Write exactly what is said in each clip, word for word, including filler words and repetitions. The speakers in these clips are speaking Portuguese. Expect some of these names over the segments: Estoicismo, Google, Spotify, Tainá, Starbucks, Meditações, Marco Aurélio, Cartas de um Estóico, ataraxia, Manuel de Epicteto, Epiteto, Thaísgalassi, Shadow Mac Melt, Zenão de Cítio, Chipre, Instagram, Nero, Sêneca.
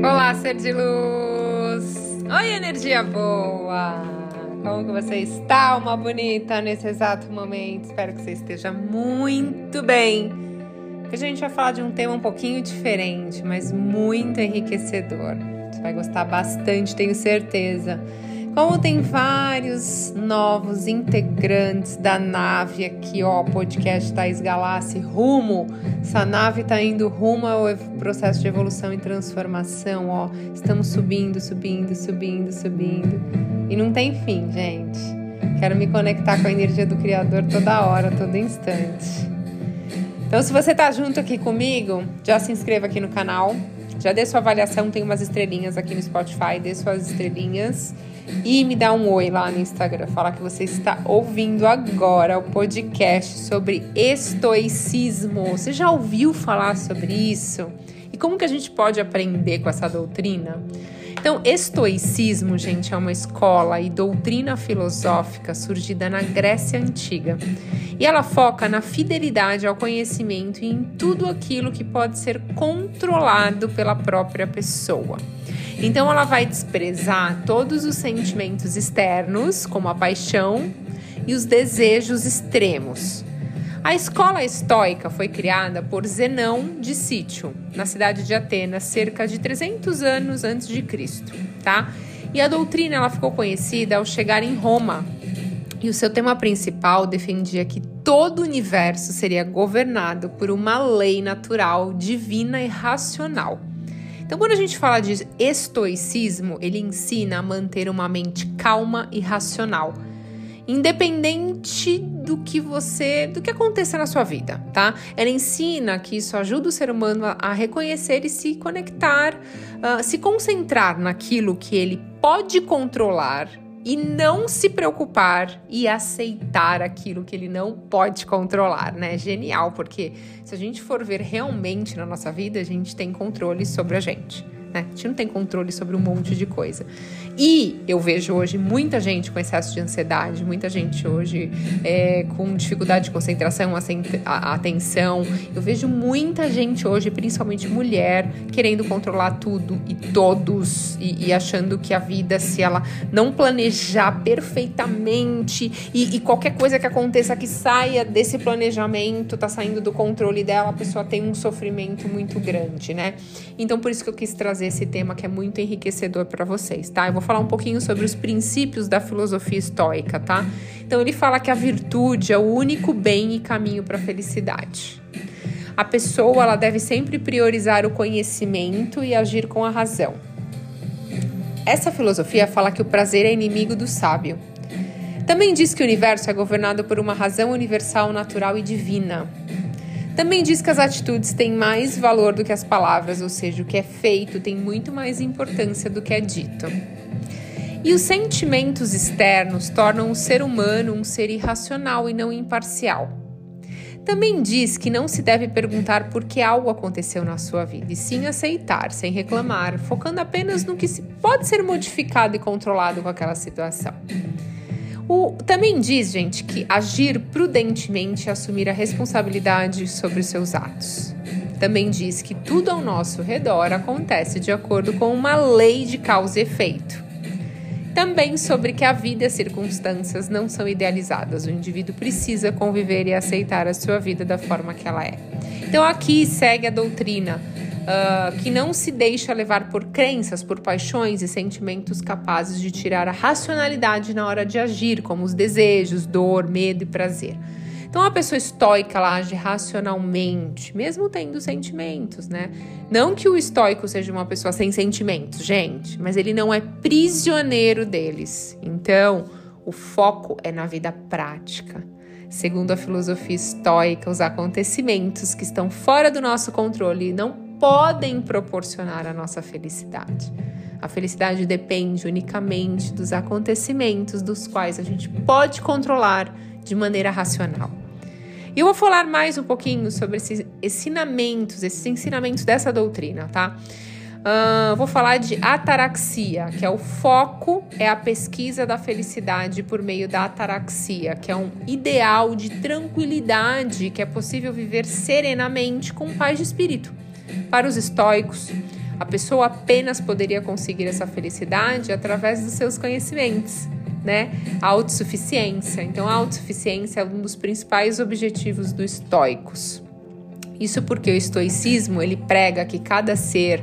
Olá, ser de luz! Oi, energia boa! Como que você está, alma bonita, nesse exato momento? Espero que você esteja muito bem. Hoje a gente vai falar de um tema um pouquinho diferente, mas muito enriquecedor. Você vai gostar bastante, tenho certeza. Como tem vários novos integrantes da nave aqui, ó, podcast Thaísgalassi, rumo, essa nave tá indo rumo ao processo de evolução e transformação, ó, estamos subindo, subindo, subindo, subindo, e não tem fim, gente. Quero me conectar com a energia do Criador toda hora, todo instante. Então, se você tá junto aqui comigo, já se inscreva aqui no canal, já dê sua avaliação, tem umas estrelinhas aqui no Spotify, dê suas estrelinhas. E me dá um oi lá no Instagram, fala que você está ouvindo agora o podcast sobre estoicismo. Você já ouviu falar sobre isso? E como que a gente pode aprender com essa doutrina? Então, estoicismo, gente, é uma escola e doutrina filosófica surgida na Grécia Antiga. E ela foca na fidelidade ao conhecimento e em tudo aquilo que pode ser controlado pela própria pessoa. Então ela vai desprezar todos os sentimentos externos, como a paixão, e os desejos extremos. A escola estoica foi criada por Zenão de Cítio, na cidade de Atenas, cerca de trezentos anos antes de Cristo, tá? E a doutrina ela ficou conhecida ao chegar em Roma. E o seu tema principal defendia que todo o universo seria governado por uma lei natural, divina e racional. Então, quando a gente fala de estoicismo, ele ensina a manter uma mente calma e racional, independente do que você, do que aconteça na sua vida, tá? Ela ensina que isso ajuda o ser humano a reconhecer e se conectar, uh, se concentrar naquilo que ele pode controlar e não se preocupar e aceitar aquilo que ele não pode controlar, né? Genial, porque se a gente for ver realmente na nossa vida, a gente tem controle sobre a gente, né? A gente não tem controle sobre um monte de coisa. E eu vejo hoje muita gente com excesso de ansiedade, muita gente hoje é, com dificuldade de concentração, atenção. Eu vejo muita gente hoje, principalmente mulher, querendo controlar tudo e todos e, e achando que a vida, se ela não planejar perfeitamente e, e qualquer coisa que aconteça que saia desse planejamento, tá saindo do controle dela, a pessoa tem um sofrimento muito grande, né? Então, por isso que eu quis trazer esse tema que é muito enriquecedor para vocês, tá? Eu vou falar um pouquinho sobre os princípios da filosofia estoica, tá? Então, ele fala que a virtude é o único bem e caminho para a felicidade. A pessoa, ela deve sempre priorizar o conhecimento e agir com a razão. Essa filosofia fala que o prazer é inimigo do sábio. Também diz que o universo é governado por uma razão universal, natural e divina. Também diz que as atitudes têm mais valor do que as palavras, ou seja, o que é feito tem muito mais importância do que é dito. E os sentimentos externos tornam o ser humano um ser irracional e não imparcial. Também diz que não se deve perguntar por que algo aconteceu na sua vida, e sim aceitar, sem reclamar, focando apenas no que pode ser modificado e controlado com aquela situação. O, também diz, gente, que agir prudentemente é assumir a responsabilidade sobre os seus atos. Também diz que tudo ao nosso redor acontece de acordo com uma lei de causa e efeito. Também sobre que a vida e as circunstâncias não são idealizadas. O indivíduo precisa conviver e aceitar a sua vida da forma que ela é. Então aqui segue a doutrina. Uh, que não se deixa levar por crenças, por paixões e sentimentos capazes de tirar a racionalidade na hora de agir, como os desejos, dor, medo e prazer. Então, a pessoa estoica, ela age racionalmente, mesmo tendo sentimentos, né? Não que o estoico seja uma pessoa sem sentimentos, gente, mas ele não é prisioneiro deles. Então, o foco é na vida prática. Segundo a filosofia estoica, os acontecimentos que estão fora do nosso controle não podem proporcionar a nossa felicidade. A felicidade depende unicamente dos acontecimentos dos quais a gente pode controlar de maneira racional. E eu vou falar mais um pouquinho sobre esses ensinamentos, esses ensinamentos dessa doutrina, tá? Uh, vou falar de ataraxia, que é o foco, é a pesquisa da felicidade por meio da ataraxia, que é um ideal de tranquilidade que é possível viver serenamente com paz de espírito. Para os estoicos, A pessoa apenas poderia conseguir essa felicidade através dos seus conhecimentos, né? A autossuficiência. Então, a autossuficiência é um dos principais objetivos dos estoicos. Isso porque o estoicismo, ele prega que cada ser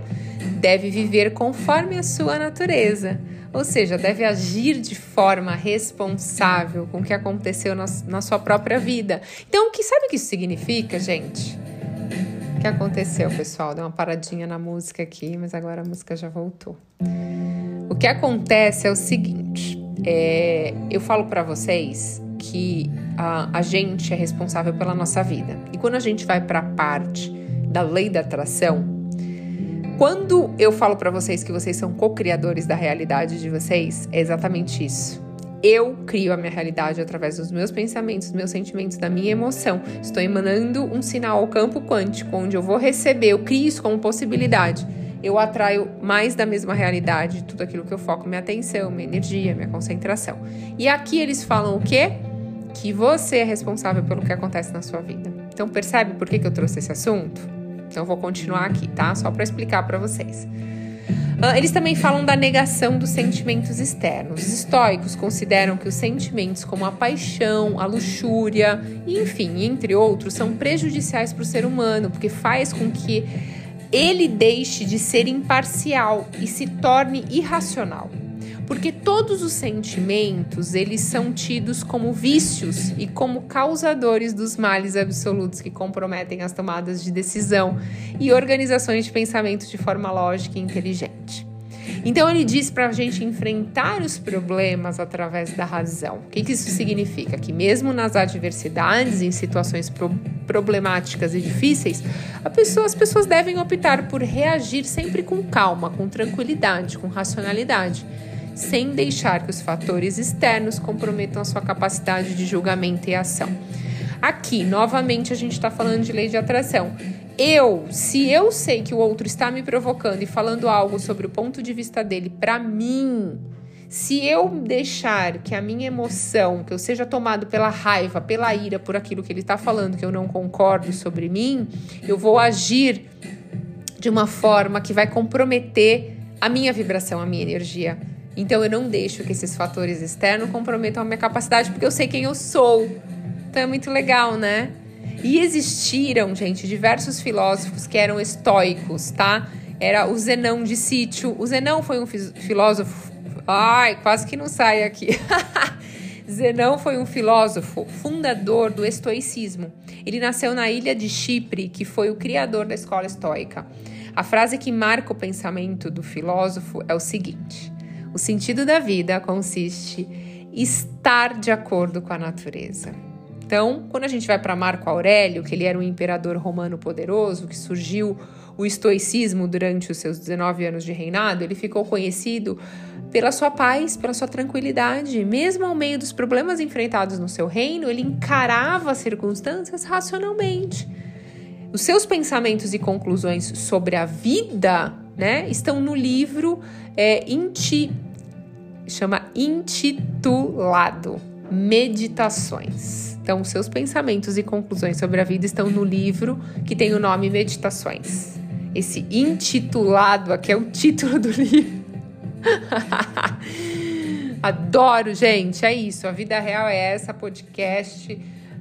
deve viver conforme a sua natureza, ou seja, deve agir de forma responsável com o que aconteceu na, na sua própria vida. Então, que, sabe o que isso significa, gente? O que aconteceu, pessoal? Deu uma paradinha na música aqui, mas agora a música já voltou. O que acontece é o seguinte, é, eu falo pra vocês que a, a gente é responsável pela nossa vida. E quando a gente vai pra parte da lei da atração, quando eu falo pra vocês que vocês são co-criadores da realidade de vocês, é exatamente isso. Eu crio a minha realidade através dos meus pensamentos, dos meus sentimentos, da minha emoção. Estou emanando um sinal ao campo quântico, onde eu vou receber, eu crio isso como possibilidade. Eu atraio mais da mesma realidade, tudo aquilo que eu foco, minha atenção, minha energia, minha concentração. E aqui eles falam o quê? Que você é responsável pelo que acontece na sua vida. Então percebe por que que eu trouxe esse assunto? Então, eu vou continuar aqui, tá? Só para explicar para vocês. Eles também falam da negação dos sentimentos externos. Os estoicos consideram que os sentimentos como a paixão, a luxúria, enfim, entre outros, são prejudiciais para o ser humano, porque faz com que ele deixe de ser imparcial e se torne irracional. Porque todos os sentimentos, eles são tidos como vícios e como causadores dos males absolutos que comprometem as tomadas de decisão e organizações de pensamento de forma lógica e inteligente. Então, ele diz para a gente enfrentar os problemas através da razão. O que que isso significa? Que mesmo nas adversidades, em situações pro- problemáticas e difíceis, a pessoa, as pessoas devem optar por reagir sempre com calma, com tranquilidade, com racionalidade, sem deixar que os fatores externos comprometam a sua capacidade de julgamento e ação. Aqui, novamente, a gente está falando de lei de atração. Eu, se eu sei que o outro está me provocando e falando algo sobre o ponto de vista dele para mim, se eu deixar que a minha emoção, que eu seja tomado pela raiva, pela ira, por aquilo que ele está falando, que eu não concordo sobre mim, eu vou agir de uma forma que vai comprometer a minha vibração, a minha energia. Então, eu não deixo que esses fatores externos comprometam a minha capacidade, porque eu sei quem eu sou. Então, é muito legal, né? E existiram, gente, diversos filósofos que eram estoicos, tá? Era o Zenão de Cítio. O Zenão foi um filósofo... Ai, quase que não sai aqui. Zenão foi um filósofo fundador do estoicismo. Ele nasceu na ilha de Chipre, que foi o criador da escola estoica. A frase que marca o pensamento do filósofo é o seguinte... O sentido da vida consiste em estar de acordo com a natureza. Então, quando a gente vai para Marco Aurélio, que ele era um imperador romano poderoso, que surgiu o estoicismo durante os seus dezenove anos de reinado, ele ficou conhecido pela sua paz, pela sua tranquilidade. Mesmo ao meio dos problemas enfrentados no seu reino, ele encarava as circunstâncias racionalmente. Os seus pensamentos e conclusões sobre a vida, né, estão no livro é, inti, chama intitulado Meditações. Então, os seus pensamentos e conclusões sobre a vida estão no livro que tem o nome Meditações. Esse intitulado aqui é o título do livro. Adoro, gente. É isso. A vida real é essa. Podcast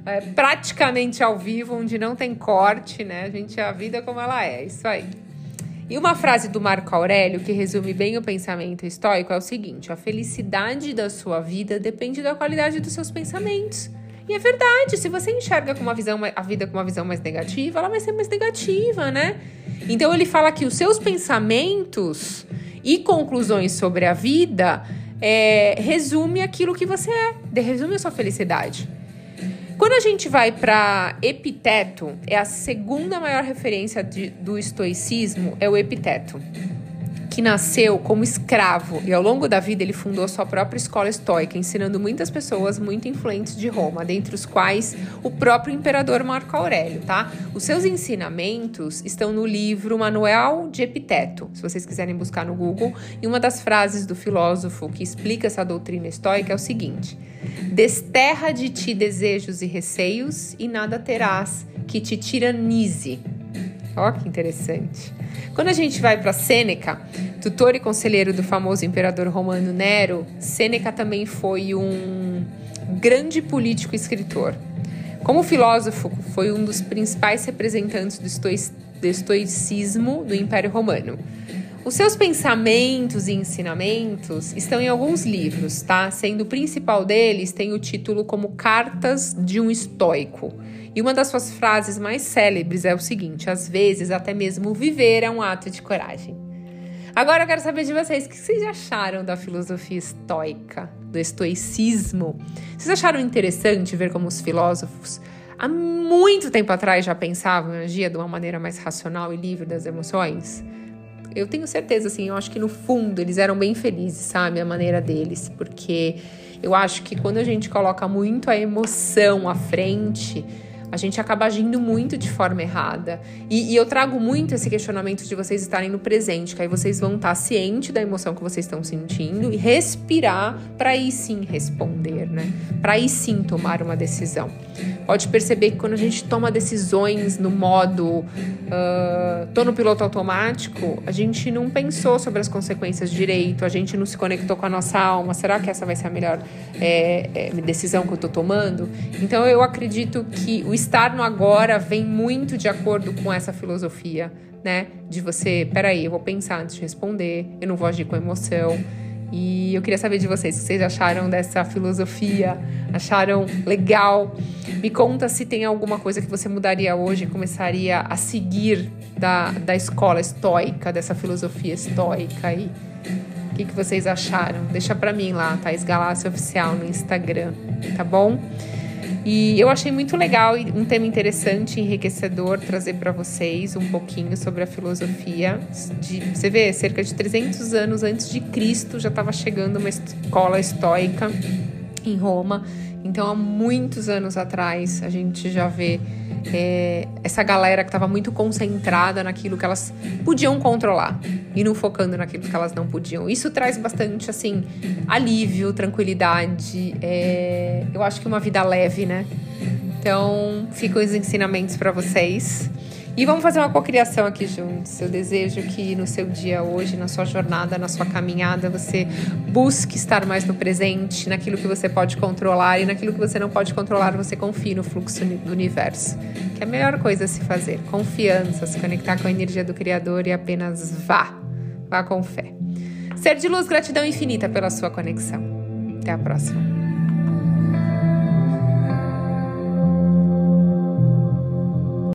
é, praticamente ao vivo, onde não tem corte, né? A gente é a vida como ela é. Isso aí. E uma frase do Marco Aurélio, que resume bem o pensamento estoico, é o seguinte: a felicidade da sua vida depende da qualidade dos seus pensamentos. E é verdade, se você enxerga com uma visão, a vida com uma visão mais negativa, ela vai ser mais negativa, né? Então ele fala que os seus pensamentos e conclusões sobre a vida é, resume aquilo que você é, resume a sua felicidade. Quando a gente vai para Epiteto, é a segunda maior referência de, do estoicismo, é o Epiteto, que nasceu como escravo e ao longo da vida ele fundou sua própria escola estoica, ensinando muitas pessoas muito influentes de Roma, dentre os quais o próprio imperador Marco Aurélio, tá? Os seus ensinamentos estão no livro Manuel de Epicteto, se vocês quiserem buscar no Google, e uma das frases do filósofo que explica essa doutrina estoica é o seguinte: desterra de ti desejos e receios e nada terás que te tiranize. Ó, que interessante. Quando a gente vai para Sêneca, tutor e conselheiro do famoso imperador romano Nero, Sêneca também foi um grande político e escritor. Como filósofo, foi um dos principais representantes do, estoi- do estoicismo do Império Romano. Os seus pensamentos e ensinamentos estão em alguns livros, tá? Sendo o principal deles, tem o título como Cartas de um Estóico. E uma das suas frases mais célebres é o seguinte: às vezes, até mesmo viver é um ato de coragem. Agora eu quero saber de vocês, o que vocês acharam da filosofia estoica, do estoicismo? Vocês acharam interessante ver como os filósofos há muito tempo atrás já pensavam em agir de uma maneira mais racional e livre das emoções? Eu tenho certeza, assim, eu acho que no fundo eles eram bem felizes, sabe, a maneira deles, porque eu acho que quando a gente coloca muito a emoção à frente, a gente acaba agindo muito de forma errada. E, e eu trago muito esse questionamento de vocês estarem no presente, que aí vocês vão estar cientes da emoção que vocês estão sentindo e respirar para aí sim responder, né? Para aí sim tomar uma decisão. Pode perceber que quando a gente toma decisões no modo uh, tô no piloto automático, a gente não pensou sobre as consequências direito, a gente não se conectou com a nossa alma. Será que essa vai ser a melhor é, é, decisão que eu tô tomando? Então eu acredito que o estar no agora vem muito de acordo com essa filosofia, né? De você, peraí, eu vou pensar antes de responder, eu não vou agir com emoção. E eu queria saber de vocês, o que vocês acharam dessa filosofia? Acharam legal? Me conta se tem alguma coisa que você mudaria hoje e começaria a seguir da, da escola estoica, dessa filosofia estoica aí. O que, que vocês acharam? Deixa pra mim lá, Thaísgalassi Oficial no Instagram, tá bom? E eu achei muito legal, um tema interessante, enriquecedor, trazer para vocês um pouquinho sobre a filosofia. De, você vê, cerca de trezentos anos antes de Cristo já estava chegando uma escola estoica em Roma. Então, há muitos anos atrás, a gente já vê é, essa galera que estava muito concentrada naquilo que elas podiam controlar e não focando naquilo que elas não podiam. Isso traz bastante, assim, alívio, tranquilidade, é, eu acho que uma vida leve, né? Então, ficam os ensinamentos para vocês. E vamos fazer uma cocriação aqui juntos. Eu desejo que no seu dia hoje, na sua jornada, na sua caminhada, você busque estar mais no presente, naquilo que você pode controlar, e naquilo que você não pode controlar, você confie no fluxo do universo, que é a melhor coisa a se fazer. Confiança, se conectar com a energia do Criador e apenas vá. Vá com fé. Ser de luz, gratidão infinita pela sua conexão. Até a próxima.